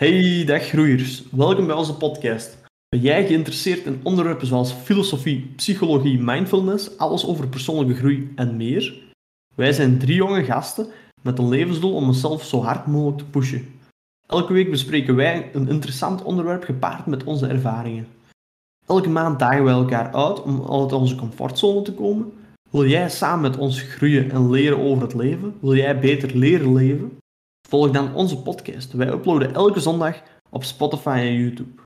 Hey, dag groeiers. Welkom bij onze podcast. Ben jij geïnteresseerd in onderwerpen zoals filosofie, psychologie, mindfulness, alles over persoonlijke groei en meer? Wij zijn 3 jonge gasten met een levensdoel om onszelf zo hard mogelijk te pushen. Elke week bespreken wij een interessant onderwerp gepaard met onze ervaringen. Elke maand dagen wij elkaar uit om uit onze comfortzone te komen. Wil jij samen met ons groeien en leren over het leven? Wil jij beter leren leven? Volg dan onze podcast. Wij uploaden elke zondag op Spotify en YouTube.